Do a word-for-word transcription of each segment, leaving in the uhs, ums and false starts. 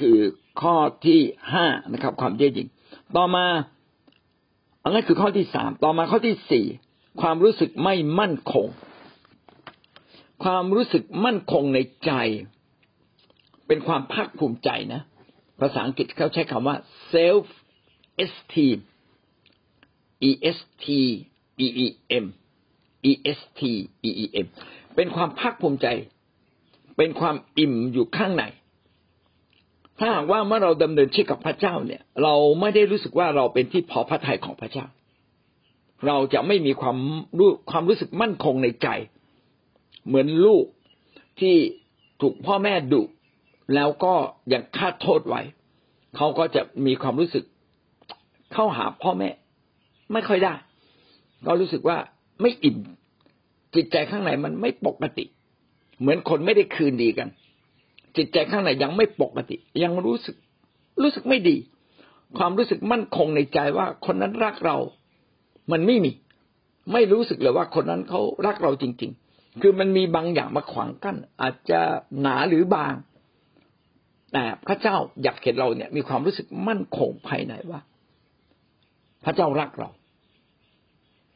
คือข้อที่ห้านะครับความเที่ยงจริงต่อมาอันนั้นคือข้อที่สามต่อมาข้อที่สี่ความรู้สึกไม่มั่นคงความรู้สึกมั่นคงในใจเป็นความภาคภูมิใจนะภาษาอังกฤษเขาใช้คำว่า self esteem e s t e e m e s t e e m เป็นความภาคภูมิใจเป็นความอิ่มอยู่ข้างในถ้าหากว่าเมื่อเราดำเนินชีวิตกับพระเจ้าเนี่ยเราไม่ได้รู้สึกว่าเราเป็นที่พอพระทัยของพระเจ้าเราจะไม่มีความรู้ความรู้สึกมั่นคงในใจเหมือนลูกที่ถูกพ่อแม่ดุแล้วก็ยังคาดโทษไว้เขาก็จะมีความรู้สึกเข้าหาพ่อแม่ไม่ค่อยได้ก็รู้สึกว่าไม่อิ่มจิตใจข้างในมันไม่ปกติเหมือนคนไม่ได้คืนดีกันจิตใจข้างในยังไม่ปกติยังรู้สึกรู้สึกไม่ดีความรู้สึกมั่นคงในใจว่าคนนั้นรักเรามันไม่มีไม่รู้สึกเลยว่าคนนั้นเขารักเราจริงๆคือมันมีบางอย่างมาขวางกั้นอาจจะหนาหรือบางแต่พระเจ้าอยากเห็นเราเนี่ยมีความรู้สึกมั่นคงภายในว่าพระเจ้ารักเรา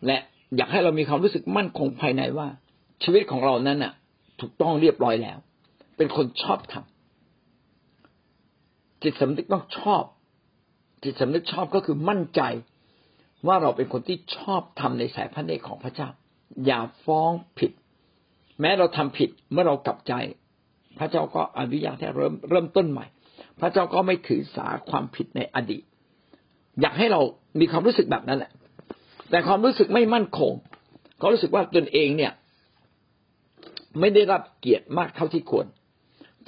และอยากให้เรามีความรู้สึกมั่นคงภายในว่าชีวิตของเรานั้นน่ะถูกต้องเรียบร้อยแล้วเป็นคนชอบธรรมจิตสำนึกต้องชอบจิตสำนึกชอบก็คือมั่นใจว่าเราเป็นคนที่ชอบธรรมในสายพระเนตรของพระเจ้าอย่าฟ้องผิดแม้เราทำผิดเมื่อเรากลับใจพระเจ้าก็อนุญาตให้เริ่มเริ่มต้นใหม่พระเจ้าก็ไม่ถือสาความผิดในอดีตอยากให้เรามีความรู้สึกแบบนั้นแหละแต่ความรู้สึกไม่มั่นคงก็รู้สึกว่าตนเองเนี่ยไม่ได้รับเกียรติมากเท่าที่ควร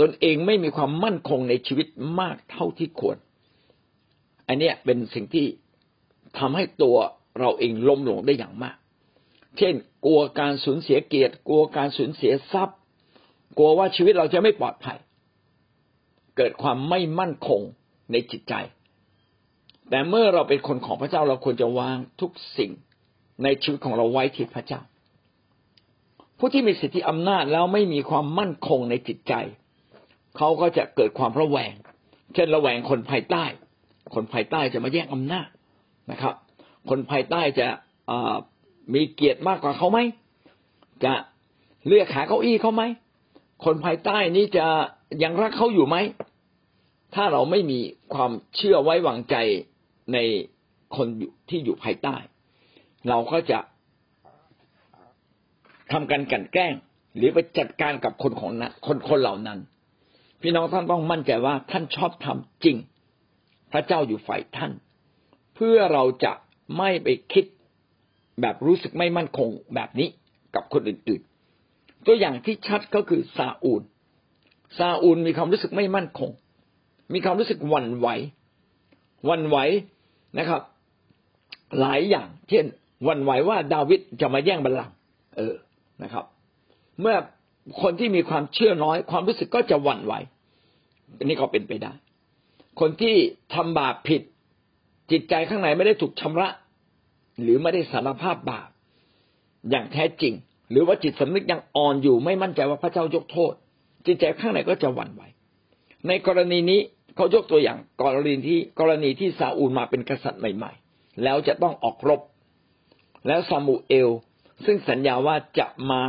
ตนเองไม่มีความมั่นคงในชีวิตมากเท่าที่ควรอันเนี้ยเป็นสิ่งที่ทำให้ตัวเราเองล้มหลงได้อย่างมากเช่นกลัวการสูญเสียเกียรติกลัวการสูญเสียทรัพย์กลัวว่าชีวิตเราจะไม่ปลอดภัยเกิดความไม่มั่นคงในจิตใจแต่เมื่อเราเป็นคนของพระเจ้าเราควรจะวางทุกสิ่งในชีวิตของเราไว้ที่พระเจ้าผู้ที่มีสิทธิอำนาจแล้วไม่มีความมั่นคงในจิตใจเขาก็จะเกิดความระแวงเช่นระแวงคนภายใต้คนภายใต้จะมาแย่งอำนาจนะครับคนภายใต้จะมีเกียรติมากกว่าเขาไหมจะเลือกหาเก้าอี้เขาไหมคนภายใต้นี้จะยังรักเขาอยู่ไหมถ้าเราไม่มีความเชื่อไว้วางใจในคนที่อยู่ภายใต้เราก็จะทำการกลั่นแกล้งหรือไปจัดการกับคนของนั้นคนคนเหล่านั้นพี่น้องท่านต้องมั่นใจว่าท่านชอบธรรมจริงพระเจ้าอยู่ฝ่ายท่านเพื่อเราจะไม่ไปคิดแบบรู้สึกไม่มั่นคงแบบนี้กับคนอื่นๆตัวอย่างที่ชัดก็คือซาอูลซาอูลมีความรู้สึกไม่มั่นคงมีความรู้สึกหวั่นไหวหวั่นไหวนะครับหลายอย่างเช่นหวั่นไหวว่าดาวิดจะมาแย่งบัลลังก์เออนะครับเมื่อคนที่มีความเชื่อน้อยความรู้สึกก็จะหวั่นไหวอันนี้ก็เป็นไปได้คนที่ทำบาปผิดจิตใจข้างในไม่ได้ถูกชำระหรือไม่ได้สารภาพบาปอย่างแท้จริงหรือว่าจิตสำนึกยังอ่อนอยู่ไม่มั่นใจว่าพระเจ้ายกโทษจิตใจข้างในก็จะหวั่นไหวในกรณีนี้เขายกตัวอย่างกรณีที่กรณีที่ซาอูลมาเป็นกษัตริย์ใหม่ๆแล้วจะต้องออกรบแล้วซามูเอลซึ่งสัญญาว่าจะมา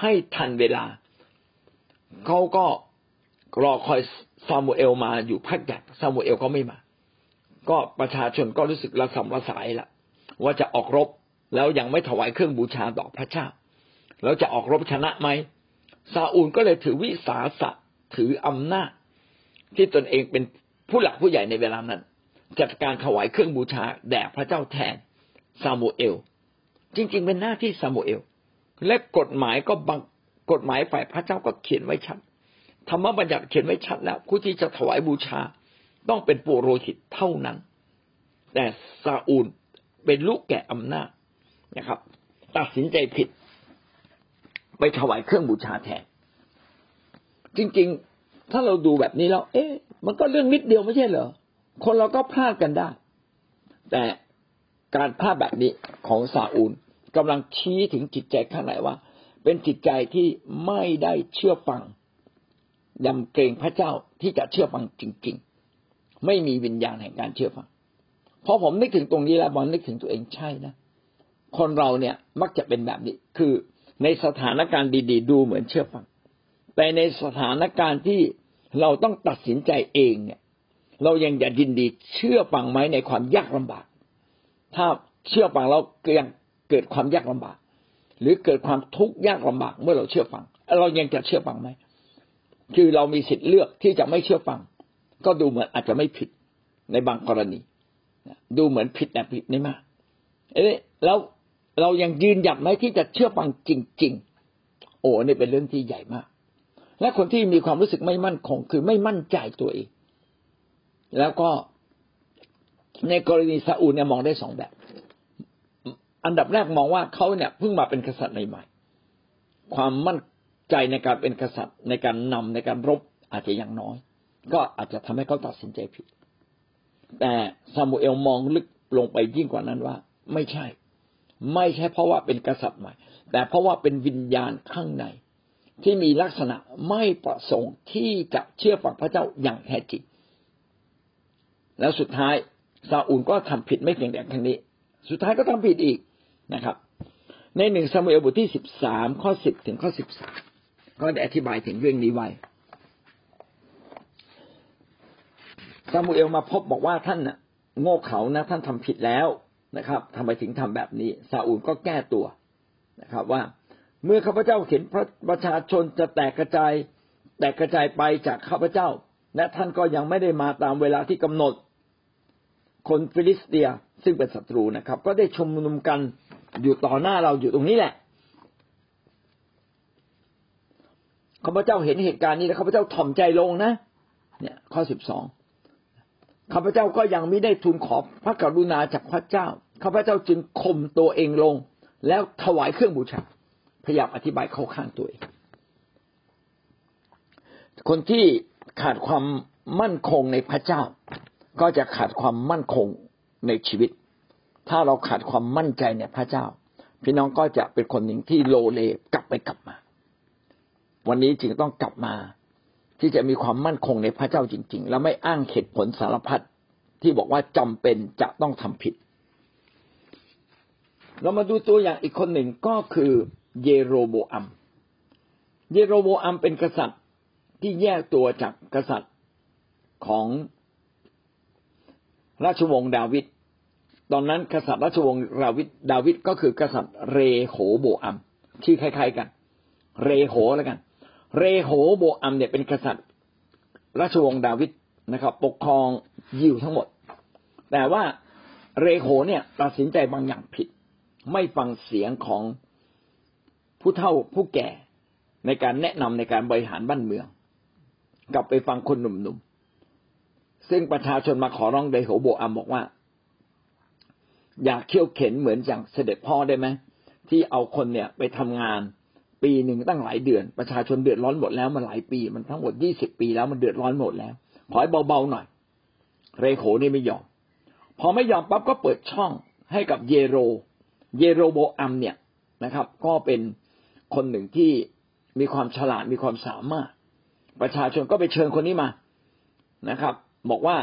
ให้ทันเวลาเขาก็รอคอยซามูเอลมาอยู่พักใหญ่ซามูเอลก็ไม่มาก็ประชาชนก็รู้สึกระสำระสายละว่าจะออกรบแล้วยังไม่ถวายเครื่องบูชาต่อพระเจ้าแล้วจะออกรบชนะไหมซาอูลก็เลยถือวิสาสะถืออำนาจที่ตนเองเป็นผู้หลักผู้ใหญ่ในเวลานั้นจัดการถวายเครื่องบูชาแด่พระเจ้าแทนซามูเอลจริงๆเป็นหน้าที่ซามูเอลและกฎหมายก็บังกฎหมายฝ่ายพระเจ้าก็เขียนไว้ชัดธรรมบัญญัติเขียนไว้ชัดแล้วผู้ที่จะถวายบูชาต้องเป็นปุโรหิตเท่านั้นแต่ซาอูลเป็นลูกแก่อำนาจนะครับตัดสินใจผิดไปถวายเครื่องบูชาแทนจริงๆถ้าเราดูแบบนี้แล้วเอ๊ะมันก็เรื่องนิดเดียวไม่ใช่เหรอคนเราก็พลาดกันได้แต่การพลาดแบบนี้ของซาอูลกำลังชี้ถึงจิตใจข้างในว่าเป็นจิตใจที่ไม่ได้เชื่อฟัง ยำเกรงพระเจ้าที่จะเชื่อฟังจริงๆไม่มีวิญญาณแห่งการเชื่อฟังพอผมนึกถึงตรงนี้แล้วบอลนึกถึงตัวเองใช่นะคนเราเนี่ยมักจะเป็นแบบนี้คือในสถานการณ์ดีๆดูเหมือนเชื่อฟังแต่ในสถานการณ์ที่เราต้องตัดสินใจเองเนี่ยเรายังจะยินดีเชื่อฟังไหมในความยากลำบากถ้าเชื่อฟังเรายังเกิดความยากลำบากหรือเกิดความทุกข์ยากลำบากเมื่อเราเชื่อฟังเรายังจะเชื่อฟังไหมคือเรามีสิทธิ์เลือกที่จะไม่เชื่อฟังก็ดูเหมือนอาจจะไม่ผิดในบางกรณีดูเหมือนผิดแต่ผิดไม่มากเอ๊ะแล้วเรายังยืนหยัดไหมที่จะเชื่อฟังจริงๆโอ้นี่เป็นเรื่องที่ใหญ่มากและคนที่มีความรู้สึกไม่มั่นคงคือไม่มั่นใจตัวเองแล้วก็ในกรณีซาอูลเนี่ยมองได้สองแบบอันดับแรกมองว่าเขาเนี่ยเพิ่งมาเป็นกษัตริย์ใหม่ๆความมั่นใจในการเป็นกษัตริย์ในการนำในการรบอาจจะยังน้อยก็อาจจะทำให้เขาตัดสินใจผิดแต่ซามูเอลมองลึกลงไปยิ่งกว่านั้นว่าไม่ใช่ไม่ใช่เพราะว่าเป็นกษัตริย์ใหม่แต่เพราะว่าเป็นวิญญาณข้างในที่มีลักษณะไม่ประสงค์ที่จะเชื่อฟังพระเจ้าอย่างแท้จริงแล้วสุดท้ายซาอูลก็ทำผิดไม่เพียงแต่ครั้งนี้สุดท้ายก็ทำผิดอีกนะครับในหนึ่งซามูเอลบทที่สิบสามข้อสิบถึงข้อสิบสามก็ได้อธิบายถึงเรื่องนี้ไว้ซามูเอลมาพบบอกว่าท่านน่ะโง่เขลานะท่านทำผิดแล้วนะครับทำไมถึงทำแบบนี้ซาอูลก็แก้ตัวนะครับว่าเมื่อข้าพเจ้าเห็นประชาชนจะแตกกระจายแตกกระจายไปจากข้าพเจ้าและท่านก็ยังไม่ได้มาตามเวลาที่กำหนดคนฟิลิสเตียซึ่งเป็นศัตรูนะครับก็ได้ชุมนุมกันอยู่ต่อหน้าเราอยู่ตรงนี้แหละข้าพเจ้าเห็นเหตุการณ์นี้แล้วข้าพเจ้าถ่อมใจลงนะเนี่ยข้อสิบสองข้าพเจ้าก็ยังไม่ได้ทูลขอพระกรุณาจากพระเจ้าข้าพเจ้าจึงข่มตัวเองลงแล้วถวายเครื่องบูชาพยายามอธิบายเข้าข้างตัวเองคนที่ขาดความมั่นคงในพระเจ้าก็จะขาดความมั่นคงในชีวิตถ้าเราขาดความมั่นใจในพระเจ้าพี่น้องก็จะเป็นคนหนึ่งที่โลเลกลับไปกลับมาวันนี้จึงต้องกลับมาที่จะมีความมั่นคงในพระเจ้าจริงๆแล้วไม่อ้างเหตุผลสารพัดที่บอกว่าจำเป็นจะต้องทำผิดเรามาดูตัวอย่างอีกคนหนึ่งก็คือเยโรโบอัมเยโรโบอัมเป็นกษัตริย์ที่แยกตัวจากกษัตริย์ของราชวงศ์ดาวิดตอนนั้นกษัตริย์ราชวงศ์ดาวิดดาวิดก็คือกษัตริย์เรโหโบอัมชื่อคล้ายๆกันเรโหแล้วกันเรโหโบอัมเนี่ยเป็นกษัตริย์ราชวงศ์ดาวิดนะครับปกครองยิวทั้งหมดแต่ว่าเรโหเนี่ยตัดสินใจบางอย่างผิดไม่ฟังเสียงของผู้เฒ่าผู้แก่ในการแนะนำในการบริหารบ้านเมืองกลับไปฟังคนหนุ่มๆซึ่งประชาชนมาขอร้องเรโหโบอัมบอกว่าอยากเขี่ยวเข็นเหมือนอย่างเสด็จพ่อได้ไหมที่เอาคนเนี่ยไปทำงานปีหนึ่งตั้งหลายเดือนประชาชนเดือดร้อนหมดแล้วมันหลายปีมันทั้งหมดยี่สิบปีแล้วมันเดือดร้อนหมดแล้วขอให้เบาๆหน่อยเรโหนี่ไม่ยอมพอไม่ยอมปั๊บก็เปิดช่องให้กับเยโรเยโรโบอัมเนี่ยนะครับก็เป็นคนหนึ่งที่มีความฉลาดมีความสามารถประชาชนก็ไปเชิญคนนี้มานะครับบอกว่า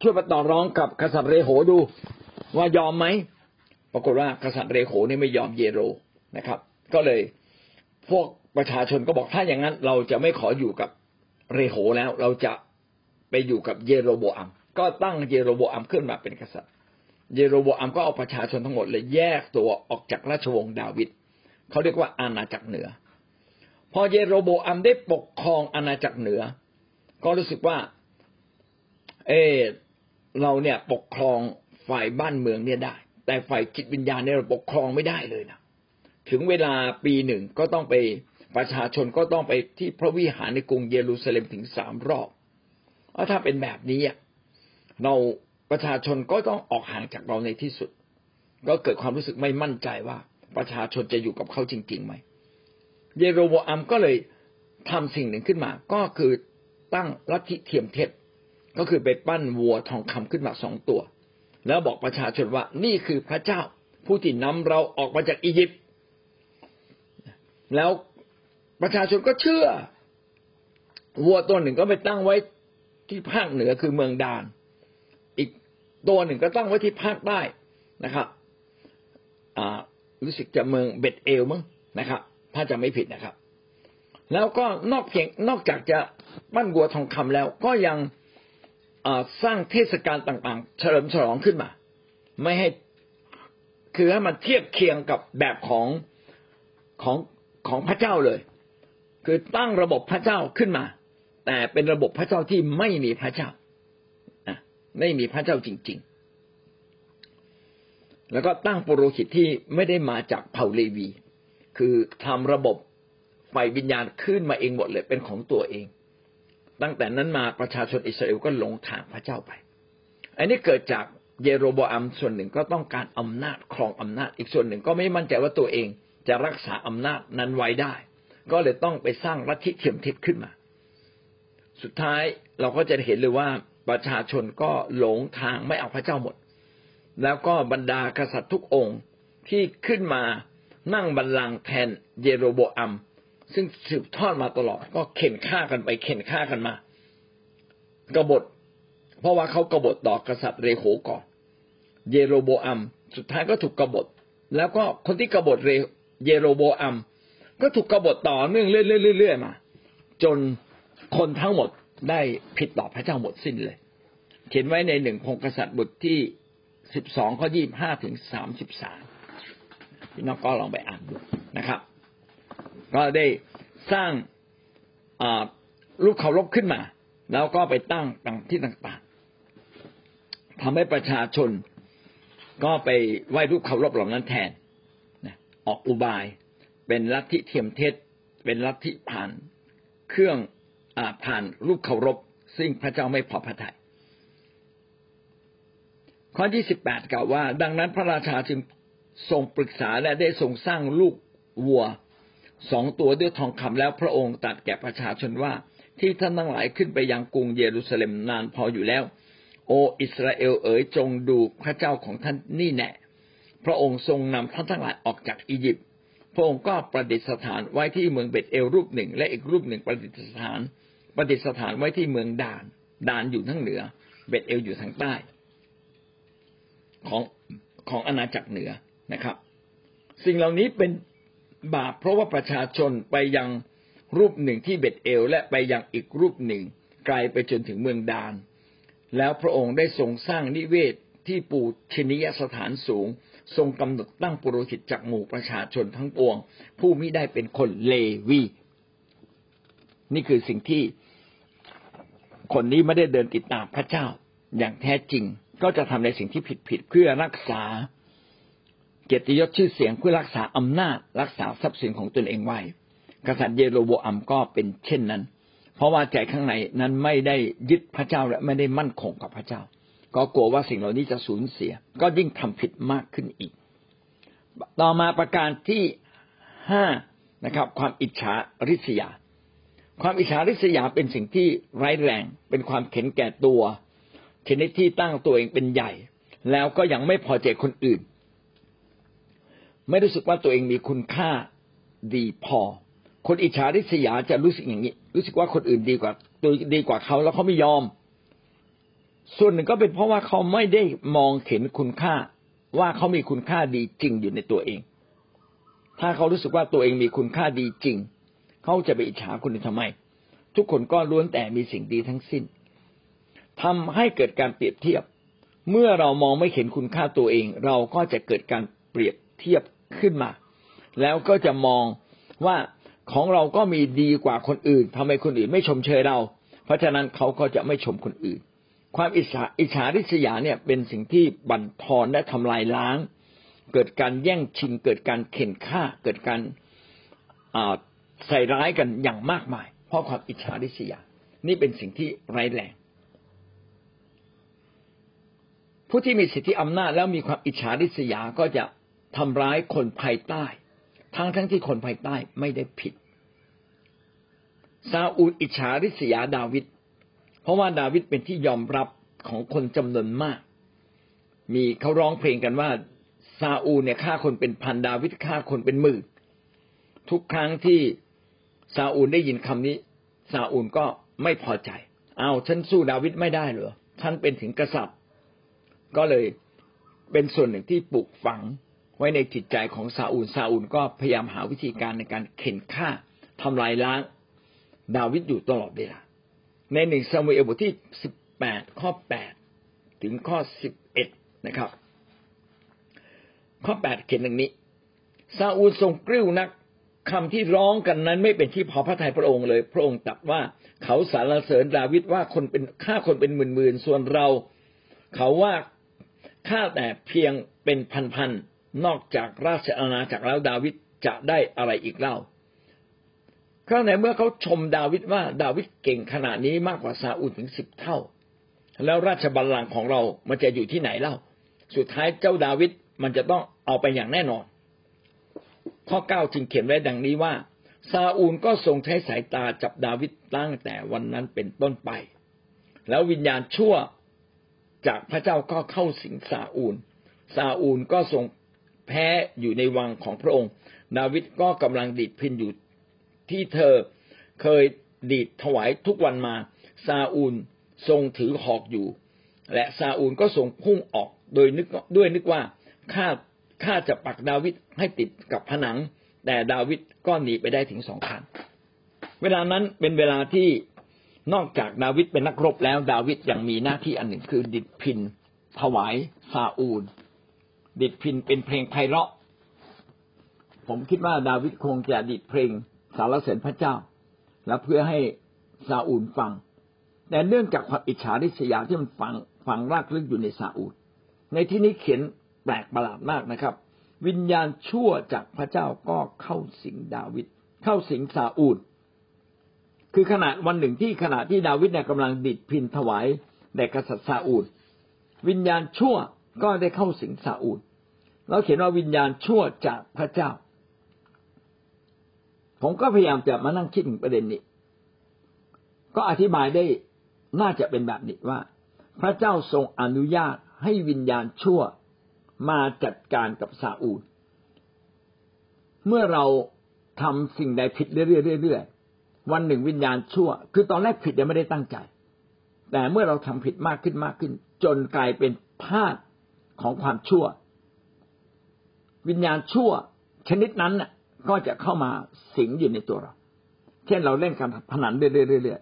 ช่วยมาต่อรองกับกษัตริย์เรโหดูว่ายอมไหมปรากฏว่ากษัตริย์เรโหนี่ไม่ยอมเยโรนะครับก็เลยพวกประชาชนก็บอกถ้าอย่างนั้นเราจะไม่ขออยู่กับเรโหแล้วเราจะไปอยู่กับเยโรโบอัมก็ตั้งเยโรโบอัมขึ้นมาเป็นกษัตริย์เยโรโบอัมก็เอาประชาชนทั้งหมดเลยแยกตัวออกจากราชวงศ์ดาวิดเขาเรียกว่าอาณาจักรเหนือพอเยโรโบอัมได้ปกครองอาณาจักรเหนือก็รู้สึกว่าเออเราเนี่ยปกครองฝ่ายบ้านเมืองเนี่ยได้แต่ฝ่ายจิตวิญญาณเนี่ยเราปกครองไม่ได้เลยนะถึงเวลาปีหนึ่งก็ต้องไปประชาชนก็ต้องไปที่พระวิหารในกรุงเยรูซาเล็มถึงสามรอบถ้าเป็นแบบนี้เราประชาชนก็ต้องออกห่างจากเราในที่สุดก็เกิดความรู้สึกไม่มั่นใจว่าประชาชนจะอยู่กับเขาจริงๆไหมเยโรโบอัมก็เลยทำสิ่งหนึ่งขึ้นมาก็คือตั้งลัทธิเทียมเท็จก็คือไปปั้นวัวทองคำขึ้นมาสองตัวแล้วบอกประชาชนว่านี่คือพระเจ้าผู้ที่นำเราออกมาจากอียิปต์แล้วประชาชนก็เชื่อ วัวตัวหนึ่งก็ไปตั้งไว้ที่ภาคเหนือคือเมืองดานอีกตัวหนึ่งก็ตั้งไว้ที่ภาคใต้นะครับอ่ารู้สึกจะเมืองเบ็ธเอลมั้งนะครับถ้าจะไม่ผิดนะครับแล้วก็นอกเพียงนอกจากจะปั้นวัวทองคำแล้วก็ยังสร้างเทศกาลต่างๆเฉลิมฉลองขึ้นมาไม่ให้คือให้มันเทียบเคียงกับแบบของของของพระเจ้าเลยคือตั้งระบบพระเจ้าขึ้นมาแต่เป็นระบบพระเจ้าที่ไม่มีพระเจ้าไม่มีพระเจ้าจริงๆแล้วก็ตั้งปุโรหิตที่ไม่ได้มาจากเผ่าเลวีคือทำระบบไฟวิญญาณขึ้นมาเองหมดเลยเป็นของตัวเองตั้งแต่นั้นมาประชาชนอิสราเอลก็หลงทางพระเจ้าไปอันนี้เกิดจากเยโรโบอัมส่วนหนึ่งก็ต้องการอำนาจครองอำนาจอีกส่วนหนึ่งก็ไม่มั่นใจว่าตัวเองจะรักษาอำนาจนั้นไว้ได้ก็เลยต้องไปสร้างลัทธิเทียมทิศขึ้นมาสุดท้ายเราก็จะเห็นเลยว่าประชาชนก็หลงทางไม่เอาพระเจ้าหมดแล้วก็บรรดากษัตริย์ทุกองค์ที่ขึ้นมานั่งบัลลังก์แทนเยโรโบอัมซึ่งสืบทอดมาตลอดก็เข็นฆ่ากันไปเข็นฆ่ากันมากบฏเพราะว่าเขากบฏต่อกษัตริย์เรโหก่อนเยโรโบอัมสุดท้ายก็ถูกกบฏแล้วก็คนที่กบฏเยโรโบอัมก็ถูกกบฏต่อเนื่องเรื่อยๆมาจนคนทั้งหมดได้ผิดต่อพระเจ้าหมดสิ้นเลยเขียนไว้ในหนึ่งพงศ์กษัตริย์บทที่สิบสองข้อยี่สิบห้าถึงสามสิบสามพี่น้องก็ลองไปอ่านดูนะครับก็ได้สร้างรูปเคารพขึ้นมาแล้วก็ไปตั้งต่างที่ต่างๆทำให้ประชาชนก็ไปไหว้รูปเคารพเหล่านั้นแทนออกอุบายเป็นลัทธิเทียมเทศเป็นลัทธิผ่านเครื่องผ่านรูปเคารพซึ่งพระเจ้าไม่พอพระทัยข้อที่สิบแปดกล่าวว่าดังนั้นพระราชาจึงทรงปรึกษาและได้ทรงสร้างลูกวัวสองตัวด้วยทองคำแล้วพระองค์ตรัสแก่ประชาชนว่าที่ท่านทั้งหลายขึ้นไปยังกรุงเยรูซาเล็มนานพออยู่แล้วโออิสราเอลเอ๋ยจงดูพระเจ้าของท่านนี่แน่พระองค์ทรงนำท่านทั้งหลายออกจากอียิปต์พระองค์ก็ประดิษฐานไว้ที่เมืองเบ็ธเอลรูปหนึ่งและอีกรูปหนึ่งประดิษฐานประดิษฐานไว้ที่เมืองดานดานอยู่ทางเหนือเบ็ธเอลอยู่ทางใต้ของของอาณาจักรเหนือนะครับสิ่งเหล่านี้เป็นบาปเพราะว่าประชาชนไปยังรูปหนึ่งที่เบ็ธเอลและไปยังอีกรูปหนึ่งไกลไปจนถึงเมืองดานแล้วพระองค์ได้ทรงสร้างนิเวศที่ปูชนียสถานสูงทรงกำหนดตั้งปุโรหิตจากหมู่ประชาชนทั้งปวงผู้มิได้เป็นคนเลวีนี่คือสิ่งที่คนนี้ไม่ได้เดินติดตามพระเจ้าอย่างแท้จริงก็จะทำในสิ่งที่ผิดๆเพื่อรักษาเกียรติยศชื่อเสียงเพื่อรักษาอำนาจรักษาทรัพย์สินของตนเองไว้กษัตริย์เยโรโบอัมก็เป็นเช่นนั้นเพราะว่าใจข้างในนั้นไม่ได้ยึดพระเจ้าและไม่ได้มั่นคงกับพระเจ้าก็กลัวว่าสิ่งเหล่านี้จะสูญเสียก็ยิ่งทำผิดมากขึ้นอีกต่อมาประการที่ห้านะครับความอิจฉาริษยาความอิจฉาริษยาเป็นสิ่งที่ร้ายแรงเป็นความเข็นแก่ตัวชนิดที่ตั้งตัวเองเป็นใหญ่แล้วก็ยังไม่พอใจคนอื่นไม่รู้สึกว่าตัวเองมีคุณค่าดีพอคนอิจฉาริษยาจะรู้สึกอย่างนี้รู้สึกว่าคนอื่นดีกว่าตัวดีกว่าเขาแล้วเขาไม่ยอมส่วนหนึ่งก็เป็นเพราะว่าเขาไม่ได้มองเห็นคุณค่าว่าเขามีคุณค่าดีจริงอยู่ในตัวเองถ้าเขารู้สึกว่าตัวเองมีคุณค่าดีจริงเขาจะไปอิจฉาคนอื่นทำไมทุกคนก็ล้วนแต่มีสิ่งดีทั้งสิ้นทำให้เกิดการเปรียบเทียบเมื่อเรามองไม่เห็นคุณค่าตัวเองเราก็จะเกิดการเปรียบเทียบขึ้นมาแล้วก็จะมองว่าของเราก็มีดีกว่าคนอื่นทำไมคนอื่นไม่ชมเชยเราเพราะฉะนั้นเขาก็จะไม่ชมคนอื่นความอิจฉาอิจฉาริษยาเนี่ยเป็นสิ่งที่บั่นทอนและทำลายล้างเกิดการแย่งชิงเกิดการเข็นฆ่าเกิดการใส่ร้ายกันอย่างมากมายเพราะความอิจฉาริษยานี่เป็นสิ่งที่ร้ายแรงผู้ที่มีสิทธิอำนาจแล้วมีความอิจฉาริษยาก็จะทำร้ายคนภายใต้ทั้งทั้งที่คนภายใต้ไม่ได้ผิดซาอูลอิจฉาริษยาดาวิดเพราะว่าดาวิดเป็นที่ยอมรับของคนจำนวนมากมีเขาร้องเพลงกันว่าซาอูลเนี่ยฆ่าคนเป็นพันดาวิดฆ่าคนเป็นหมื่นทุกครั้งที่ซาอูลได้ยินคำนี้ซาอูลก็ ไม่พอใจเอาฉันสู้ดาวิดไม่ได้เหรอฉันเป็นถึงกษัตริย์ก็เลยเป็นส่วนหนึ่งที่ปลูกฝังไว้ในจิตใจของซาอูลซาอูลก็พยายามหาวิธีการในการเข็นฆ่าทำลายล้างดาวิดอยู่ตลอดเวลาในหนึ่งซามูเอลบทที่สิบแปดข้อแปดถึงข้อสิบเอ็ดนะครับข้อแปดเขียนดังนี้ซาอูลทรงกริ้วนักคำที่ร้องกันนั้นไม่เป็นที่พอพระทัยพระองค์เลยพระองค์ตรัสว่าเขาสรรเสริญดาวิดว่าคนเป็นฆ่าคนเป็นหมื่นๆส่วนเราเขาว่าฆ่าแต่เพียงเป็นพันๆนอกจากราชอาณาจักรแล้วดาวิดจะได้อะไรอีกเล่าก็ในเมื่อเขาชมดาวิดว่าดาวิดเก่งขนาดนี้มากกว่าซาอูลถึงสิบเท่าแล้วราชบัลลังก์ของเรามันจะอยู่ที่ไหนเล่าสุดท้ายเจ้าดาวิดมันจะต้องเอาไปอย่างแน่นอนข้อเก้าจึงเขียนไว้ดังนี้ว่าซาอูลก็ทรงใช้สายตาจับดาวิดตั้งแต่วันนั้นเป็นต้นไปแล้ววิญญาณชั่วจากพระเจ้าก็เข้าสิงซาอูลซาอูลก็ทรงแพ้อยู่ในวังของพระองค์ดาวิดก็กำลังดีดพิณอยู่ที่เธอเคยดีดถวายทุกวันมาซาอูลทรงถือหอกอยู่และซาอูลก็ทรงพุ่งออกโดยนึกด้วยนึกว่าข้าข้าจะปักดาวิดให้ติดกับผนังแต่ดาวิดก็หนีไปได้ถึงสองครั้งเวลานั้นเป็นเวลาที่นอกจากดาวิดเป็นนักรบแล้วดาวิดยังมีหน้าที่อันหนึ่งคือดิดพิณถวายซาอูลดิดพิณเป็นเพลงไพเราะผมคิดว่าดาวิดคงจะดิดเพลงสรรเสริญพระเจ้าและเพื่อให้ซาอูลฟังแต่เนื่องจากความอิจฉาริษยาที่มันฝังฝังรากลึกอยู่ในซาอูลในที่นี้เขียนแปลกประหลาดมากนะครับวิญญาณชั่วจากพระเจ้าก็เข้าสิงดาวิดเข้าสิงซาอูลคือขณะวันหนึ่งที่ขณะที่ดาวิดเนี่ยกำลังดิดพิณถวายแด่กษัตริย์ซาอูลวิญญาณชั่วก็ได้เข้าสิงซาอูลแล้วเขียนว่าวิญญาณชั่วจากพระเจ้าผมก็พยายามจะมานั่งคิดถึงประเด็นนี้ก็อธิบายได้น่าจะเป็นแบบนี้ว่าพระเจ้าทรงอนุญาตให้วิญญาณชั่วมาจัดการกับซาอูลเมื่อเราทำสิ่งใดผิดเรื่อยๆวันหนึ่งวิญญาณชั่วคือตอนแรกผิดยังไม่ได้ตั้งใจแต่เมื่อเราทำผิดมากขึ้นมากขึ้นจนกลายเป็นพาดของความชั่ววิญญาณชั่วชนิดนั้นน่ะก็จะเข้ามาสิงอยู่ในตัวเราเช่นเราเล่นการพนันเรื่อย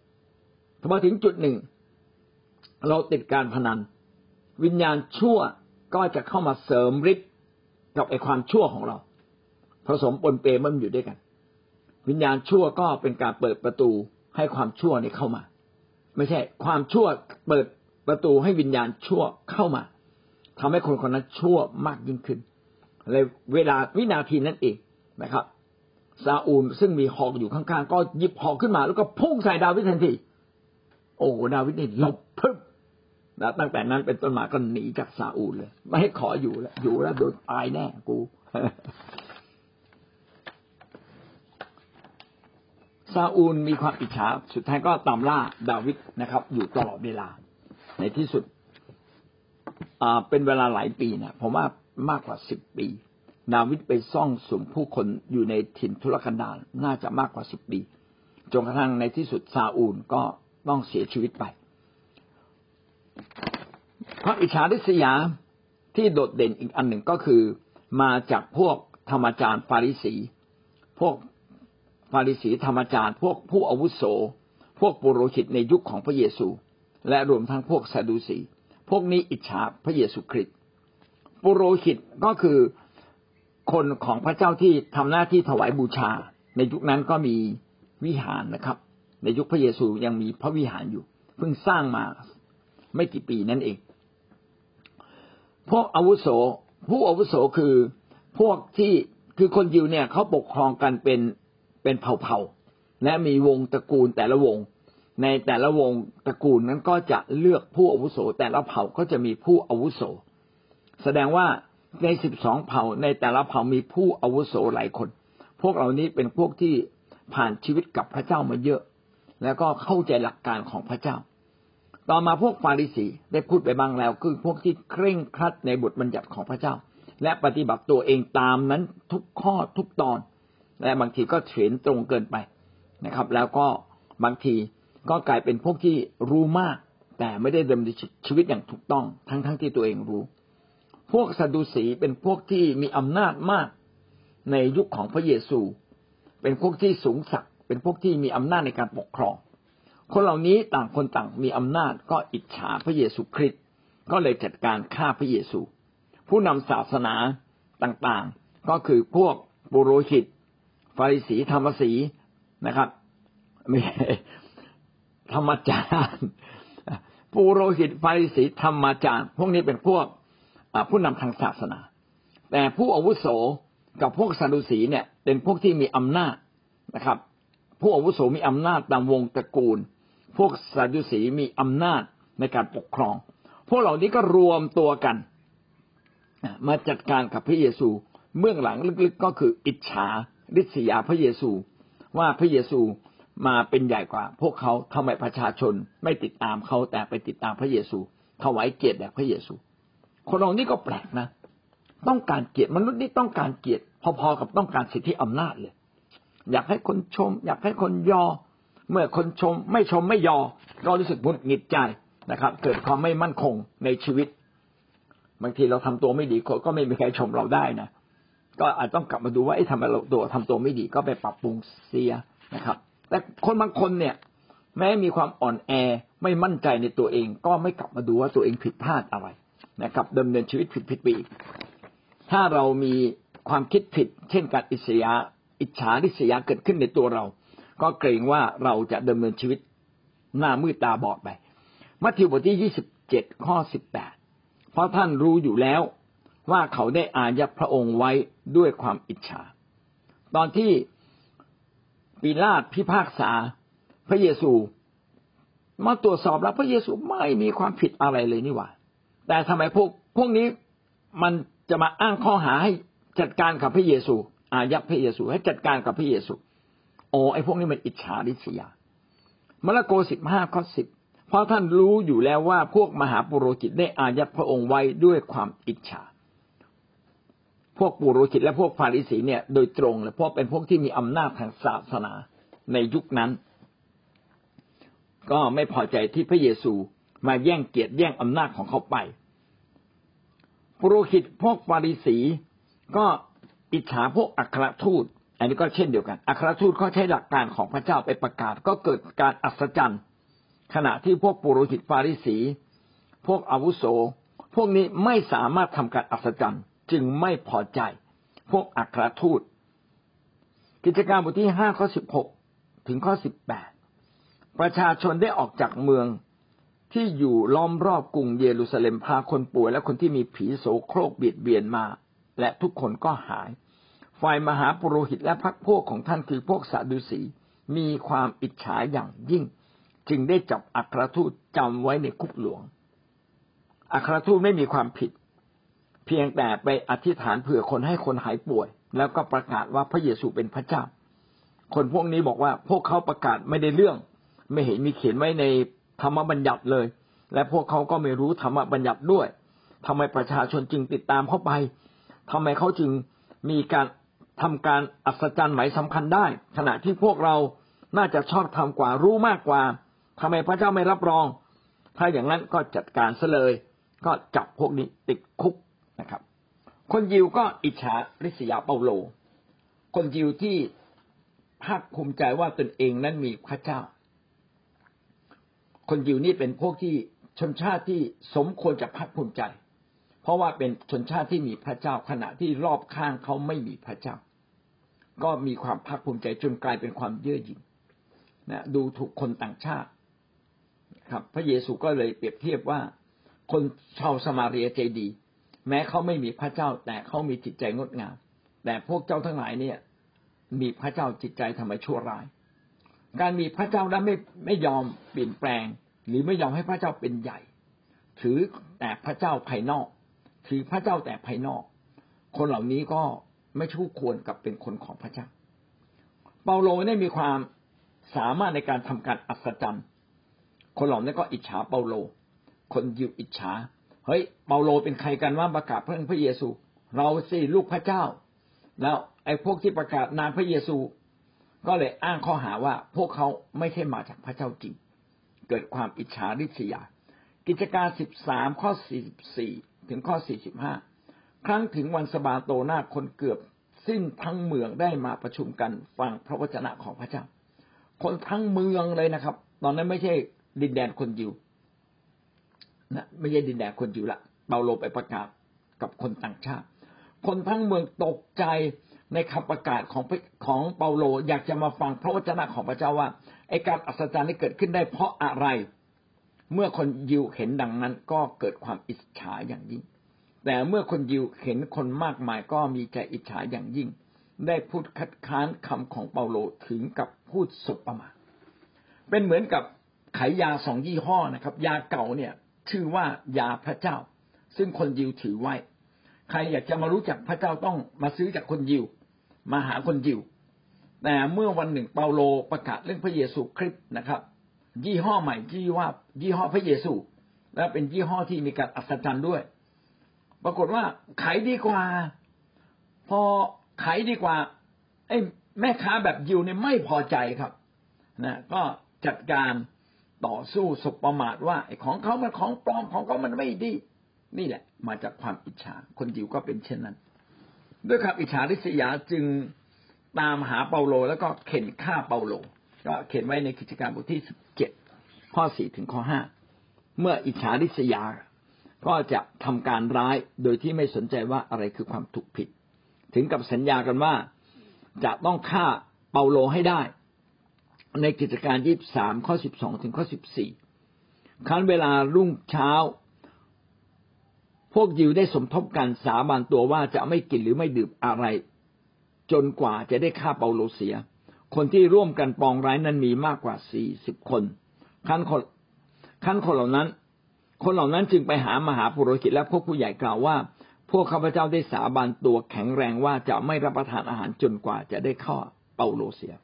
ๆพอมาถึงจุดหนึ่งเราติดการพนันวิญญาณชั่วก็จะเข้ามาเสริมฤทธิ์กับไอ้ความชั่วของเราผสมปนเปมันอยู่ด้วยกันวิญญาณชั่วก็เป็นการเปิดประตูให้ความชั่วนี่เข้ามาไม่ใช่ความชั่วเปิดประตูให้วิญญาณชั่วเข้ามาทำให้คนคนนั้นชั่วมากยิ่งขึ้นในเวลาวินาทีนั้นเองนะครับซาอูลซึ่งมีหอกอยู่ข้างๆก็หยิบหอกขึ้นมาแล้วก็พุ่งใส่ดาวิดทันทีโอ้ดาวิดนี่หลบพึบแล้วตั้งแต่นั้นเป็นต้นมาก็หนีจากซาอูลเลยไม่ให้ขออยู่แล้วอยู่แล้วโดนตายแน่กูซาอูลมีความอิจฉาสุดท้ายก็ตามล่าดาวิดนะครับอยู่ตลอดเวลาในที่สุดอ่าเป็นเวลาหลายปีนะผมว่ามากกว่าสิบปีดาวิดไปซ่องสุมผู้คนอยู่ในถิ่นทุรกันดารน่าจะมากกว่าสิบปีจนกระทั่งในที่สุดซาอูลก็ต้องเสียชีวิตไปความอิจฉาริษยาที่โดดเด่นอีกอันหนึ่งก็คือมาจากพวกธรรมจารย์ฟาริสีพวกฟาริสีธรรมจารย์พวกผู้อาวุโสพวกปุโรหิตในยุคของพระเยซูและรวมทั้งพวกซาดูสีพวกนี้อิจฉาพระเยซูคริสต์ปุโรหิตก็คือคนของพระเจ้าที่ทำหน้าที่ถวายบูชาในยุคนั้นก็มีวิหารนะครับในยุคพระเยซูยังมีพระวิหารอยู่เพิ่งสร้างมาไม่กี่ปีนั่นเองพวกอาวุโสผู้อาวุโสคือพวกที่คือคนยิวเนี่ยเขาปกครองกันเป็นเป็นเผ่าๆและมีวงตระกูลแต่ละวงในแต่ละวงตระกูลนั้นก็จะเลือกผู้อาวุโสแต่ละเผ่าก็จะมีผู้อาวุโสแสดงว่าในสิบสองเผ่าในแต่ละเผ่ามีผู้อาวุโสหลายคนพวกเหล่านี้เป็นพวกที่ผ่านชีวิตกับพระเจ้ามาเยอะแล้วก็เข้าใจหลักการของพระเจ้าต่อมาพวกฟาริสีได้พูดไปบ้างแล้วคือพวกที่เคร่งครัดในบทบัญญัติของพระเจ้าและปฏิบัติตัวเองตามนั้นทุกข้อทุกตอนและบางทีก็เถียงตรงเกินไปนะครับแล้วก็ บางทีก็กลายเป็นพวกที่รู้มากแต่ไม่ได้ดำเนินชีวิตอย่างถูกต้องทั้งๆ ท, ที่ตัวเองรู้พวกซาดูสีเป็นพวกที่มีอำนาจมากในยุคของพระเยซูเป็นพวกที่สูงศักดิ์เป็นพวกที่มีอำนาจในการปกครองคนเหล่านี้ต่างคนต่างมีอำนาจก็อิจฉาพระเยซูคริสต์ก็เลยจัดการฆ่าพระเยซูผู้นำศาสนาต่างๆก็คือพวกปุโรหิตฟาริสีธรรมสีนะครับไม่ธรรมจารย์ปุโรหิตฟาริสีธรรมจารย์พวกนี้เป็นพวกผู้นำทางศาสนาแต่ผู้อาวุโสกับพวกซาดูสีเนี่ยเป็นพวกที่มีอำนาจนะครับผู้อาวุโสมีอำนาจตามวงตระกูลพวกซาดูสีมีอำนาจในการปกครองพวกเหล่านี้ก็รวมตัวกันมาจัดการกับพระเยซูเบื้องหลังลึกๆก็คืออิจฉาริษยาพระเยซูว่าพระเยซูมาเป็นใหญ่กว่าพวกเขาทำไมประชาชนไม่ติดตามเขาแต่ไปติดตามพระเยซูถวายเกียรติแด่พระเยซูคนเหล่านี้ก็แปลกนะต้องการเกียรติมนุษย์นี่ต้องการเกียรติพอๆกับต้องการสิทธิอำนาจเลยอยากให้คนชมอยากให้คนยอเมื่อคนชมไม่ชมไม่ยอเรารู้สึกหงุดหงิดใจนะครับเกิดความไม่มั่นคงในชีวิตบางทีเราทำตัวไม่ดีคนก็ไม่มีใครชมเราได้นะก็อาจต้องกลับมาดูว่าไอ้ทำไมเราตัวทำตัวไม่ดีก็ไปปรับปรุงเสียนะครับแต่คนบางคนเนี่ยแม้มีความอ่อนแอไม่มั่นใจในตัวเองก็ไม่กลับมาดูว่าตัวเองผิดพลาดอะไรนะครับดำเนินชีวิตผิดผิดไปอีกถ้าเรามีความคิดผิดเช่นการอิจฉาอิจฉาริษยาเกิดขึ้นในตัวเราก็เกรงว่าเราจะดำเนินชีวิตหน้ามืดตาบอดไปมัทธิวบทที่ยี่สิบเจ็ดข้อสิบแปดเพราะท่านรู้อยู่แล้วว่าเขาได้อายัดพระองค์ไว้ด้วยความอิจฉาตอนที่ปิลาตพิพากษาพระเยซูมาตรวจสอบแล้วพระเยซูไม่มีความผิดอะไรเลยนี่หว่าแต่ทำไมพวกพวกนี้มันจะมาอ้างข้อหาให้จัดการกับพระเยซูอายัดพระเยซูให้จัดการกับพระเยซูโอ้ไอ้พวกนี้มันอิจฉาริษยามาระโกสิบห้าข้อสิบเพราะท่านรู้อยู่แล้วว่าพวกมหาปุโรหิตได้อายัดพระองค์ไว้ด้วยความอิจฉาพวกปุโรหิตและพวกฟาริสีเนี่ยโดยตรงเลยเพราะเป็นพวกที่มีอำนาจทางศาสนาในยุคนั้นก็ไม่พอใจที่พระเยซูมาแย่งเกียรติแย่งอำนาจของเขาไปปุโรหิตพวกฟาริสีก็อิจฉาพวกอัครทูตอันนี้ก็เช่นเดียวกันอัครทูตเขาใช้หลักการของพระเจ้าไปประกาศก็เกิดการอัศจรรย์ขณะที่พวกปุโรหิตฟาริสีพวกอาวุโสพวกนี้ไม่สามารถทำการอัศจรรย์จึงไม่พอใจพวกอัครทูตกิจการบทที่ห้าข้อสิบหกถึงข้อสิบแปดประชาชนได้ออกจากเมืองที่อยู่ล้อมรอบกรุงเยรูซาเล็มพาคนป่วยและคนที่มีผีโสโครกเบียดเบียนมาและทุกคนก็หายฝ่ายมหาปุโรหิตและพรรคพวกของท่านคือพวกซาดูสีมีความอิจฉาอย่างยิ่งจึงได้จับอัครทูตจำไว้ในคุกหลวงอัครทูตไม่มีความผิดเพียงแต่ไปอธิษฐานเผื่อคนให้คนหายป่วยแล้วก็ประกาศว่าพระเยซูเป็นพระเจ้าคนพวกนี้บอกว่าพวกเขาประกาศไม่ได้เรื่องไม่เห็นมีเขียนไว้ในธรรมบัญญัติเลยและพวกเขาก็ไม่รู้ธรรมบัญญัติด้วยทำไมประชาชนจึงติดตามเข้าไปทำไมเขาจึงมีการทำการอัศจรรย์หมายสำคัญได้ขณะที่พวกเราน่าจะชอบทำกว่ารู้มากกว่าทำไมพระเจ้าไม่รับรองถ้าอย่างนั้นก็จัดการซะเลยก็จับพวกนี้ติดคุกนะครับคนยิวก็อิจฉาริษยาเปาโลคนยิวที่ภาคภูมิใจว่าตนเองนั้นมีพระเจ้าคนยิวนี่เป็นพวกที่ชนชาติที่สมควรจะภาคภูมิใจเพราะว่าเป็นชนชาติที่มีพระเจ้าขณะที่รอบข้างเขาไม่มีพระเจ้าก็มีความภาคภูมิใจจนกลายเป็นความเย่อหยิ่งนะดูถูกคนต่างชาติครับพระเยซูก็เลยเปรียบเทียบว่าคนชาวสมาเรียใจดีแม้เขาไม่มีพระเจ้าแต่เขามีจิตใจงดงามแต่พวกเจ้าทั้งหลายเนี่ยมีพระเจ้าจิตใจทำไมชั่วร้ายการมีพระเจ้าแล้วไม่ไม่ยอมเปลี่ยนแปลงหรือไม่ยอมให้พระเจ้าเป็นใหญ่ถือแต่พระเจ้าภายนอกถือพระเจ้าแต่ภายนอกคนเหล่านี้ก็ไม่คู่ควรกับเป็นคนของพระเจ้าเปาโลได้มีความสามารถในการทำการอัศจรรย์คนเหล่านี้ก็อิจฉาเปาโลคนยิวอิจฉาเฮ้ยเปาโลเป็นใครกันว่าประกาศพระองค์พระเยซูเราสิลูกพระเจ้าแล้วไอ้พวกที่ประกาศนามพระเยซู ก็เลยอ้างข้อหาว่าพวกเขาไม่ใช่มาจากพระเจ้าจริงเกิดความอิจฉาริษยากิจการสิบสามข้อสี่สิบสี่ถึงข้อสี่สิบห้าครั้งถึงวันสะบาโตนาคนเกือบสิ้นทั้งเมืองได้มาประชุมกันฟังพระวจนะของพระเจ้าคนทั้งเมืองเลยนะครับตอนนั้นไม่ใช่ดินแดนคนยิวนะไม่ใช่ดินแดนคนยิวละเปาโลไปประกาศกับคนต่างชาติคนทั้งเมืองตกใจในคำประกาศของของเปาโลอยากจะมาฟังพระวจนะของพระเจ้าว่าไอ้การอัศจรรย์ที่เกิดขึ้นได้เพราะอะไรเมื่อคนยิวเห็นดังนั้นก็เกิดความอิจฉาอย่างยิ่งแต่เมื่อคนยิวเห็นคนมากมายก็มีใจอิจฉาอย่างยิ่งได้พูดคัดค้านคำของเปาโลถึงกับพูดสบประมาทเป็นเหมือนกับขายยาสองยี่ห้อนะครับยาเก่าเนี่ยชื่อว่ายาพระเจ้าซึ่งคนยิวถือไว้ใครอยากจะมารู้จักพระเจ้าต้องมาซื้อจากคนยิวมาหาคนยิวแต่เมื่อวันหนึ่งเปาโลประกาศเรื่องพระเยซูคริสต์นะครับยี่ห้อใหม่ที่ว่ายี่ห้อพระเยซูและเป็นยี่ห้อที่มีการอัศจรรย์ด้วยปรากฏว่าขายดีกว่าพอขายดีกว่าไอ้แม่ค้าแบบยิวเนี่ยไม่พอใจครับนะก็จัดการต่อสู้สบประมาทว่าไอ้ของเขามันของปลอมของเขามันไม่ดีนี่แหละมาจากความอิจฉาคนยิวก็เป็นเช่นนั้นด้วยความอิจฉาริษยาจึงตามหาเปาโลแล้วก็เข็นฆ่าเปาโลก็เขียนไว้ในกิจการบทที่สิบเจ็ดข้อสี่ถึงข้อห้าเมื่ออิจฉาริษยาก็จะทำการร้ายโดยที่ไม่สนใจว่าอะไรคือความถูกผิดถึงกับสัญญากันว่าจะต้องฆ่าเปาโลให้ได้ในกิจการยี่สิบสามข้อสิบสองถึงข้อสิบสี่ครั้นเวลารุ่งเช้าพวกยิวได้สมทบกันสาบานตัวว่าจะไม่กินหรือไม่ดื่มอะไรจนกว่าจะได้ฆ่าเปาโลเสียคนที่ร่วมกันปองร้ายนั้นมีมากกว่าสี่สิบคนครั้นคนครั้นคนเหล่านั้นคนเหล่านั้นจึงไปหามหาปุโรหิตและพวกผู้ใหญ่กล่าวว่าพวกข้าพเจ้าได้สาบานตัวแข็งแรงว่าจะไม่รับประทานอาหารจนกว่าจะได้ฆ่าเปาโลเสีย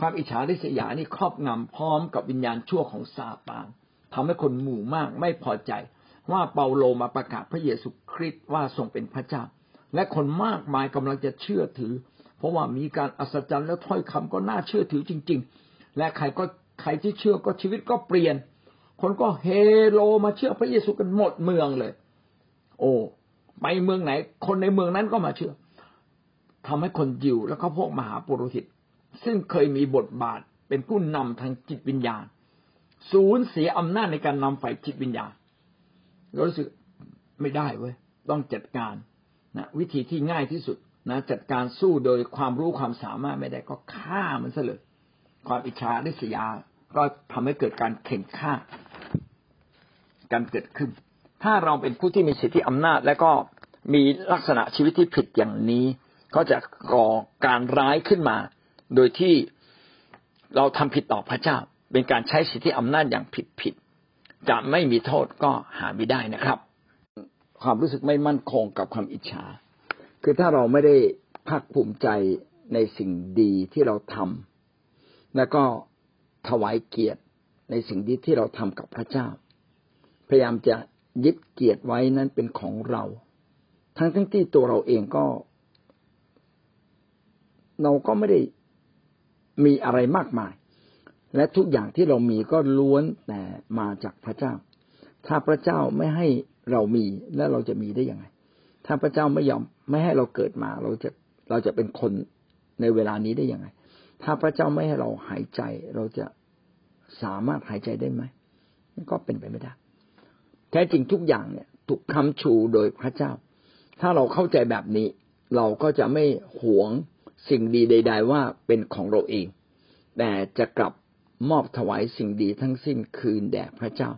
ความอิจฉาริษยานี่ครอบงำพร้อมกับวิญญาณชั่วของซาตานทำให้คนหมู่มากไม่พอใจว่าเปาโลมาประกาศพระเยซูคริสต์ว่าทรงเป็นพระเจ้าและคนมากมายกำลังจะเชื่อถือเพราะว่ามีการอัศจรรย์และถ้อยคำก็น่าเชื่อถือจริงๆและใครก็ใครที่เชื่อก็ชีวิตก็เปลี่ยนคนก็เฮโลมาเชื่อพระเยซูกันหมดเมืองเลยโอ้ไปเมืองไหนคนในเมืองนั้นก็มาเชื่อทำให้คนยิวแล้วก็พวกมหาปุโรหิตซึ่งเคยมีบทบาทเป็นผู้นำทางจิตวิญญาณสูญเสียอำนาจในการนำฝ่ายจิตวิญญาณรู้สึกไม่ได้เว้ยต้องจัดการนะวิธีที่ง่ายที่สุดนะจัดการสู้โดยความรู้ความสามารถไม่ได้ก็ฆ่ามันซะเลยความอิจฉาริษยาก็ทำให้เกิดการเข่นฆ่าการเกิดขึ้นถ้าเราเป็นผู้ที่มีสิทธิอำนาจและก็มีลักษณะชีวิตที่ผิดอย่างนี้ก็จะก่อการร้ายขึ้นมาโดยที่เราทำผิดต่อพระเจ้าเป็นการใช้สิทธิอำนาจอย่างผิดๆจะไม่มีโทษก็หาไม่ได้นะครับความรู้สึกไม่มั่นคงกับความอิจฉาคือถ้าเราไม่ได้ภาคภูมิใจในสิ่งดีที่เราทำแล้วก็ถวายเกียรติในสิ่งดีที่เราทำกับพระเจ้าพยายามจะยึดเกียรติไว้นั้นเป็นของเราทั้งทั้งที่ตัวเราเองก็เราก็ไม่ได้มีอะไรมากมายและทุกอย่างที่เรามีก็ล้วนแต่มาจากพระเจ้าถ้าพระเจ้าไม่ให้เรามีแล้วเราจะมีได้ยังไงถ้าพระเจ้าไม่ยอมไม่ให้เราเกิดมาเราจะเราจะเป็นคนในเวลานี้ได้ยังไงถ้าพระเจ้าไม่ให้เราหายใจเราจะสามารถหายใจได้ไหมก็เป็นไปไม่ได้แท้จริงทุกอย่างเนี่ยถูกคำชูโดยพระเจ้าถ้าเราเข้าใจแบบนี้เราก็จะไม่หวงสิ่งดีใดๆว่าเป็นของเราเองแต่จะกลับมอบถวายสิ่งดีทั้งสิ้นคืนแด่พระเจ้า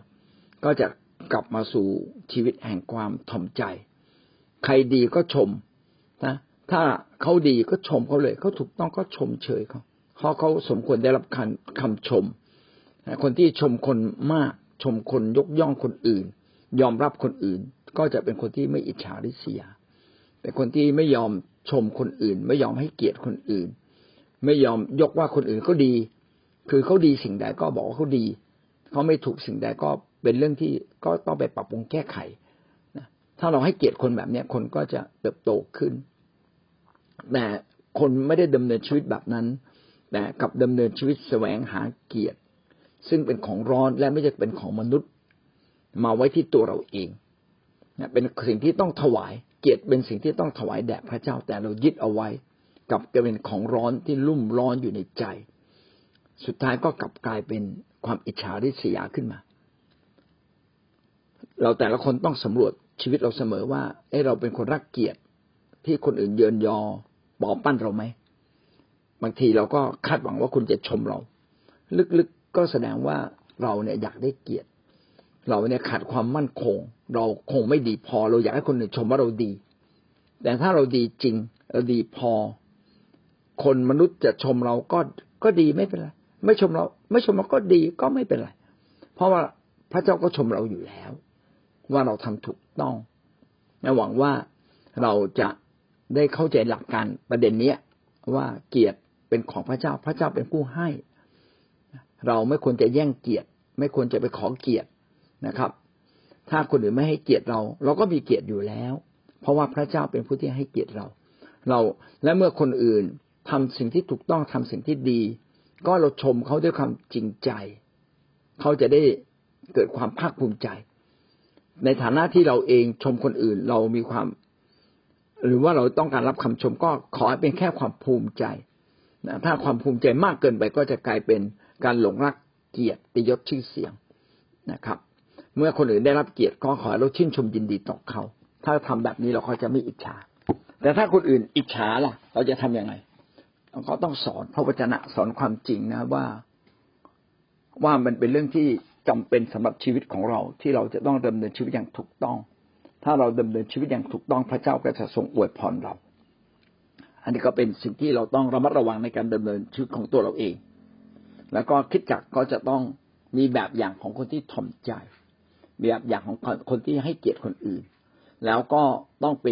ก็จะกลับมาสู่ชีวิตแห่งความถ่อมใจใครดีก็ชมนะถ้าเขาดีก็ชมเขาเลยเขาถูกต้องก็ชมเชยเขาเขาเขาสมควรได้รับคำคำชมคนที่ชมคนมากชมคนยกย่องคนอื่นยอมรับคนอื่นก็จะเป็นคนที่ไม่อิจฉาริษยาเป็นคนที่ไม่ยอมชมคนอื่นไม่ยอมให้เกียรติคนอื่นไม่ยอมยกว่าคนอื่นเขาดีคือเขาดีสิ่งใดก็บอกว่าเขาดีเขาไม่ถูกสิ่งใดก็เป็นเรื่องที่ก็ต้องไปปรับปรุงแก้ไขถ้าเราให้เกียรติคนแบบนี้คนก็จะเติบโตขึ้นแต่ คนไม่ได้ดำเนินชีวิตแบบนั้นแต่กับดำเนินชีวิตแสวงหาเกียรติซึ่งเป็นของร้อนและไม่ใช่เป็นของมนุษย์มาไว้ที่ตัวเราเองนะเป็นสิ่งที่ต้องถวายเกียรติเป็นสิ่งที่ต้องถวายแด่พระเจ้าแต่เรายึดเอาไว้กับกลายเป็นของร้อนที่ลุ่มร้อนอยู่ในใจสุดท้ายก็กลับกลายเป็นความอิจฉาริษยาขึ้นมาเราแต่ละคนต้องสำรวจชีวิตเราเสมอว่าเอ้เราเป็นคนรักเกียรติที่คนอื่นเยินยอปอปั้นเราไหมบางทีเราก็คาดหวังว่าคุณจะชมเราลึกๆก็แสดงว่าเราเนี่ยอยากได้เกียรติเราเนี่ยขาดความมั่นคงเราคงไม่ดีพอเราอยากให้คนอื่นชมว่าเราดีแต่ถ้าเราดีจริงเราดีพอคนมนุษย์จะชมเราก็ก็ดีไม่เป็นไรไม่ชมเราไม่ชมเราก็ดีก็ไม่เป็นไรเพราะว่าพระเจ้าก็ชมเราอยู่แล้วว่าเราทำถูกต้องและหวังว่าเราจะได้เข้าใจหลักการประเด็นนี้ว่าเกียรติเป็นของพระเจ้าพระเจ้าเป็นผู้ให้เราไม่ควรจะแย่งเกียรติไม่ควรจะไปขอเกียรตินะครับถ้าคนอื่นไม่ให้เกียรติเราเราก็มีเกียรติอยู่แล้วเพราะว่าพระเจ้าเป็นผู้ที่ให้เกียรติเราเราและเมื่อคนอื่นทำสิ่งที่ถูกต้องทำสิ่งที่ดีก็เราชมเขาด้วยความจริงใจเขาจะได้เกิดความภาคภูมิใจในฐานะที่เราเองชมคนอื่นเรามีความหรือว่าเราต้องการรับคำชมก็ขอให้เป็นแค่ความภูมิใจนะถ้าความภูมิใจมากเกินไปก็จะกลายเป็นการหลงรักเกียรติยศชื่อเสียงนะครับเมื่อคนอื่นได้รับเกียรติก็ขอให้เราชื่นชมยินดีต่อเขาถ้าทำแบบนี้เราก็จะไม่อิจฉาแต่ถ้าคนอื่นอิจฉาล่ะเราจะทำยังไงก็ต้องสอนพระวจนะสอนความจริงนะว่าว่ามันเป็นเรื่องที่จำเป็นสำหรับชีวิตของเราที่เราจะต้องดำเนินชีวิตอย่างถูกต้องถ้าเราดำเนินชีวิตอย่างถูกต้องพระเจ้าก็จะทรงอวยพรเราอันนี้ก็เป็นสิ่งที่เราต้องระมัดระวังในการดำเนินชีวิตของตัวเราเองแล้วก็คริสตจักรก็จะต้องมีแบบอย่างของคนที่ถ่อมใจมีแบบอย่างของคนที่ให้เกียรติคนอื่นแล้วก็ต้องไป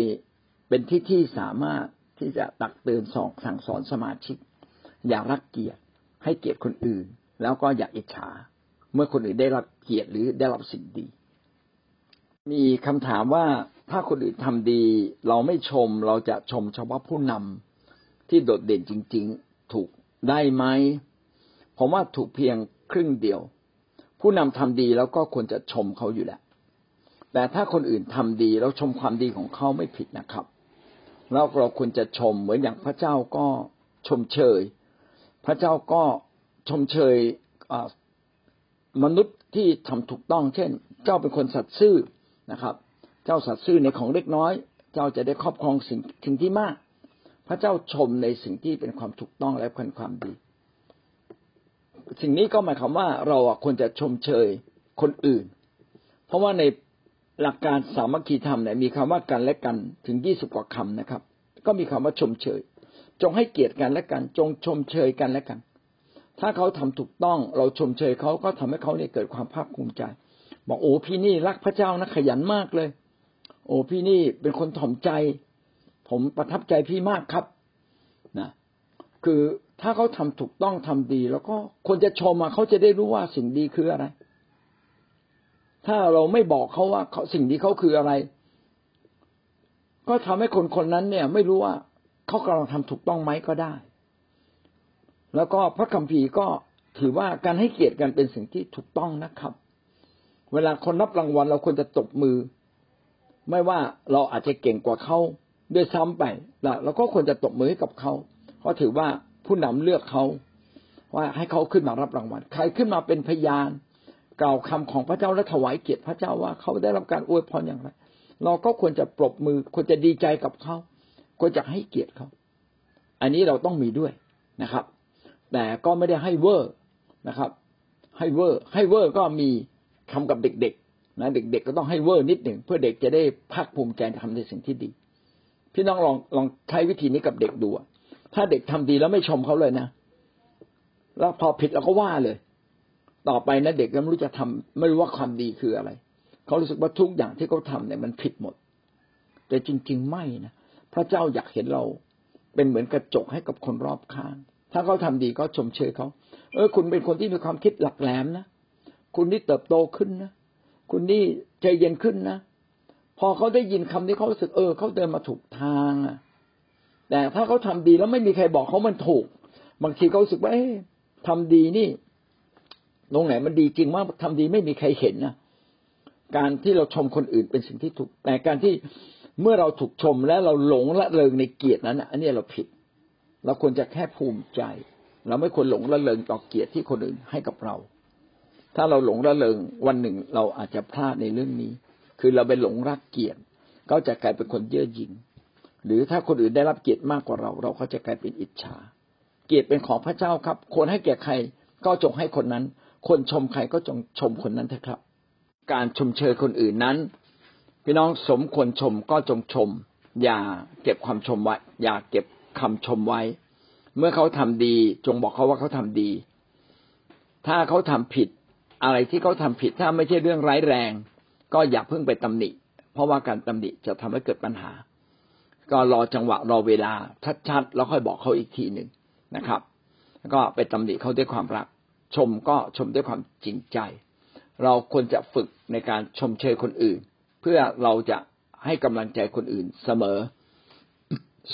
เป็นที่ที่สามารถที่จะตักเตือนสอนสั่งสอนสมาชิกอย่ารักเกียรติให้เกียรติคนอื่นแล้วก็อย่าอิจฉาเมื่อคนอื่นได้รับเกียรติหรือได้รับสิ่งดีมีคำถามว่าถ้าคนอื่นทำดีเราไม่ชมเราจะชมเฉพาะผู้นำที่โดดเด่นจริงๆถูกได้ไหมผมว่าถูกเพียงครึ่งเดียวผู้นำทำดีแล้วก็ควรจะชมเขาอยู่แหละแต่ถ้าคนอื่นทำดีแล้วชมความดีของเขาไม่ผิดนะครับแล้วเราควรจะชมเหมือนอย่างพระเจ้าก็ชมเชยพระเจ้าก็ชมเชยมนุษย์ที่ทำถูกต้องเช่นเจ้าเป็นคนสัตย์ซื่อนะครับเจ้าสัตย์ซื่อในของเล็กน้อยเจ้าจะได้ครอบครองสิ่งสิ่งที่มากพระเจ้าชมในสิ่งที่เป็นความถูกต้องและเป็นความดีสิ่งนี้ก็หมายความว่าเราควรจะชมเชยคนอื่นเพราะว่าในหลักการสามัคคีธรรมเนี่ยมีคำว่ากันและกันถึงยี่สิบกว่าคำนะครับก็มีคำว่าชมเชยจงให้เกียรติกันและกันจงชมเชยกันและกันถ้าเขาทำถูกต้องเราชมเชยเขาก็ทำให้เขาเนี่ยเกิดความภาคภูมิใจบอกโอ้พี่นี่รักพระเจ้านะขยันมากเลยโอ้พี่นี่เป็นคนถ่อมใจผมประทับใจพี่มากครับนะคือถ้าเขาทำถูกต้องทำดีแล้วก็คนจะชมมาเขาจะได้รู้ว่าสิ่งดีคืออะไรถ้าเราไม่บอกเขาว่าสิ่งดีเขาคืออะไรก็ทำให้คนคนนั้นเนี่ยไม่รู้ว่าเขากำลังทำถูกต้องไหมก็ได้แล้วก็พระคัมภีร์ก็ถือว่าการให้เกียรติกันเป็นสิ่งที่ถูกต้องนะครับเวลาคนรับรางวัลเราควรจะตบมือไม่ว่าเราอาจจะเก่งกว่าเขาด้วยซ้ำไปเราก็ควรจะตบมือให้กับเขาเพราะถือว่าผู้นำเลือกเขาว่าให้เขาขึ้นมารับรางวัลใครขึ้นมาเป็นพยานกล่าวคำของพระเจ้าและถวายเกียรติพระเจ้าว่าเขาได้รับการอวยพรอย่างไรเราก็ควรจะปรบมือควรจะดีใจกับเขาควรจะให้เกียรติเขาอันนี้เราต้องมีด้วยนะครับแต่ก็ไม่ได้ให้เวอร์นะครับให้เวอร์ให้เวอร์ก็มีทำกับเด็กๆนะเด็กๆก็ต้องให้เวอร์นิดหนึ่งเพื่อเด็กจะได้ภาคภูมิใจทำในสิ่งที่ดีพี่น้องลองลองใช้วิธีนี้กับเด็กดูถ้าเด็กทำดีแล้วไม่ชมเขาเลยนะแล้วพอผิดเราก็ว่าเลยต่อไปนะเด็กก็ไม่รู้จะทำไม่รู้ว่าความดีคืออะไรเขารู้สึกว่าทุกอย่างที่เขาทำเนี่ยมันผิดหมดแต่จริงๆไม่นะพระเจ้าอยากเห็นเราเป็นเหมือนกระจกให้กับคนรอบข้างถ้าเขาทำดีก็ชมเชยเขาเออคุณเป็นคนที่มีความคิดหลักแหลมนะคุณนี่เติบโตขึ้นนะคุณนี่ใจเย็นขึ้นนะพอเขาได้ยินคำนี้เขารู้สึกเออเขาเดินมาถูกทางอ่ะ แต่ถ้าเขาทำดีแล้วไม่มีใครบอกเขามันถูกบางทีเขาสึกว่าเอ๊ะทำดีนี่ตรงไหนมันดีจริงมากทำดีไม่มีใครเห็นนะการที่เราชมคนอื่นเป็นสิ่งที่ถูกแต่การที่เมื่อเราถูกชมและเราหลงละเลงในเกียรตินั้นอันนี้เราผิดเราควรจะแค่ภูมิใจเราไม่ควรหลงละเลงต่อเกียรติที่คนอื่นให้กับเราถ้าเราหลงละเลงวันหนึ่งเราอาจจะพลาดในเรื่องนี้คือเราไปหลงรักเกียรติก็จะกลายเป็นคนเย่อหยิ่งหรือถ้าคนอื่นได้รับเกียรติมากกว่าเราเราก็จะกลายเป็นอิจฉาเกียรติเป็นของพระเจ้าครับคนให้แก่ใครก็จงให้คนนั้นคนชมใครก็จงชมคนนั้นเถอะครับการชมเชยคนอื่นนั้นพี่น้องสมควรชมก็จงชมอย่าเก็บความชมไว้อย่าเก็บคำชมไว้เมื่อเขาทำดีจงบอกเขาว่าเขาทำดีถ้าเขาทำผิดอะไรที่เขาทำผิดถ้าไม่ใช่เรื่องร้ายแรงก็อย่าเพิ่งไปตำหนิเพราะว่าการตำหนิจะทำให้เกิดปัญหาก็รอจังหวะรอเวลาชัดๆแล้วค่อยบอกเขาอีกทีหนึ่งนะครับก็ไปตำหนิเขาด้วยความรักชมก็ชมด้วยความจริงใจเราควรจะฝึกในการชมเชยคนอื่นเพื่อเราจะให้กำลังใจคนอื่นเสมอ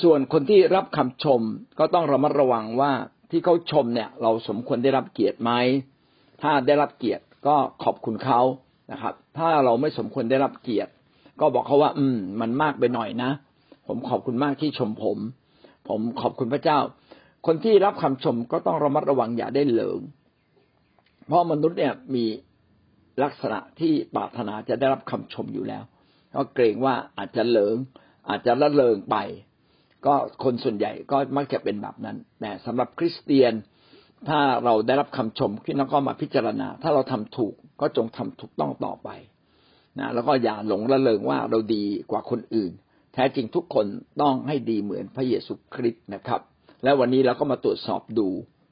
ส่วนคนที่รับคำชมก็ต้องระมัดระวังว่าที่เขาชมเนี่ยเราสมควรได้รับเกียรติไหมถ้าได้รับเกียรติก็ขอบคุณเขานะครับถ้าเราไม่สมควรได้รับเกียรติก็บอกเขาว่าอืมมันมากไปหน่อยนะผมขอบคุณมากที่ชมผมผมขอบคุณพระเจ้าคนที่รับคำชมก็ต้องระมัดระวังอย่าได้เหลิงเพราะมนุษย์เนี่ยมีลักษณะที่ปรารถนาจะได้รับคำชมอยู่แล้วก็เกรงว่าอาจจะเหลิงอาจจะละเลงไปก็คนส่วนใหญ่ก็มักจะเป็นแบบนั้นแต่สำหรับคริสเตียนถ้าเราได้รับคำชมพี่น้องก็มาพิจารณาถ้าเราทำถูกก็จงทำถูกต้องต่อไปนะแล้วก็อย่าหลงละเลงว่าเราดีกว่าคนอื่นแท้จริงทุกคนต้องให้ดีเหมือนพระเยซูคริสต์นะครับและวันนี้เราก็มาตรวจสอบดู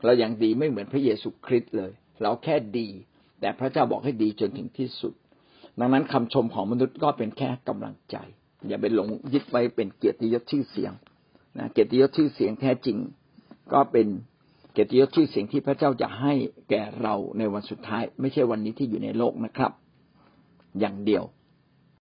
เรายังดีไม่เหมือนพระเยซูคริสต์เลยเราแค่ดีแต่พระเจ้าบอกให้ดีจนถึงที่สุดดังนั้นคำชมของมนุษย์ก็เป็นแค่กำลังใจอย่าไปหลงยึดไว้เป็นเกียรติยศชื่อเสียงนะเกียรติยศชื่อเสียงแท้จริงก็เป็นเกียรติยศชื่อเสียงที่พระเจ้าจะให้แก่เราในวันสุดท้ายไม่ใช่วันนี้ที่อยู่ในโลกนะครับอย่างเดียว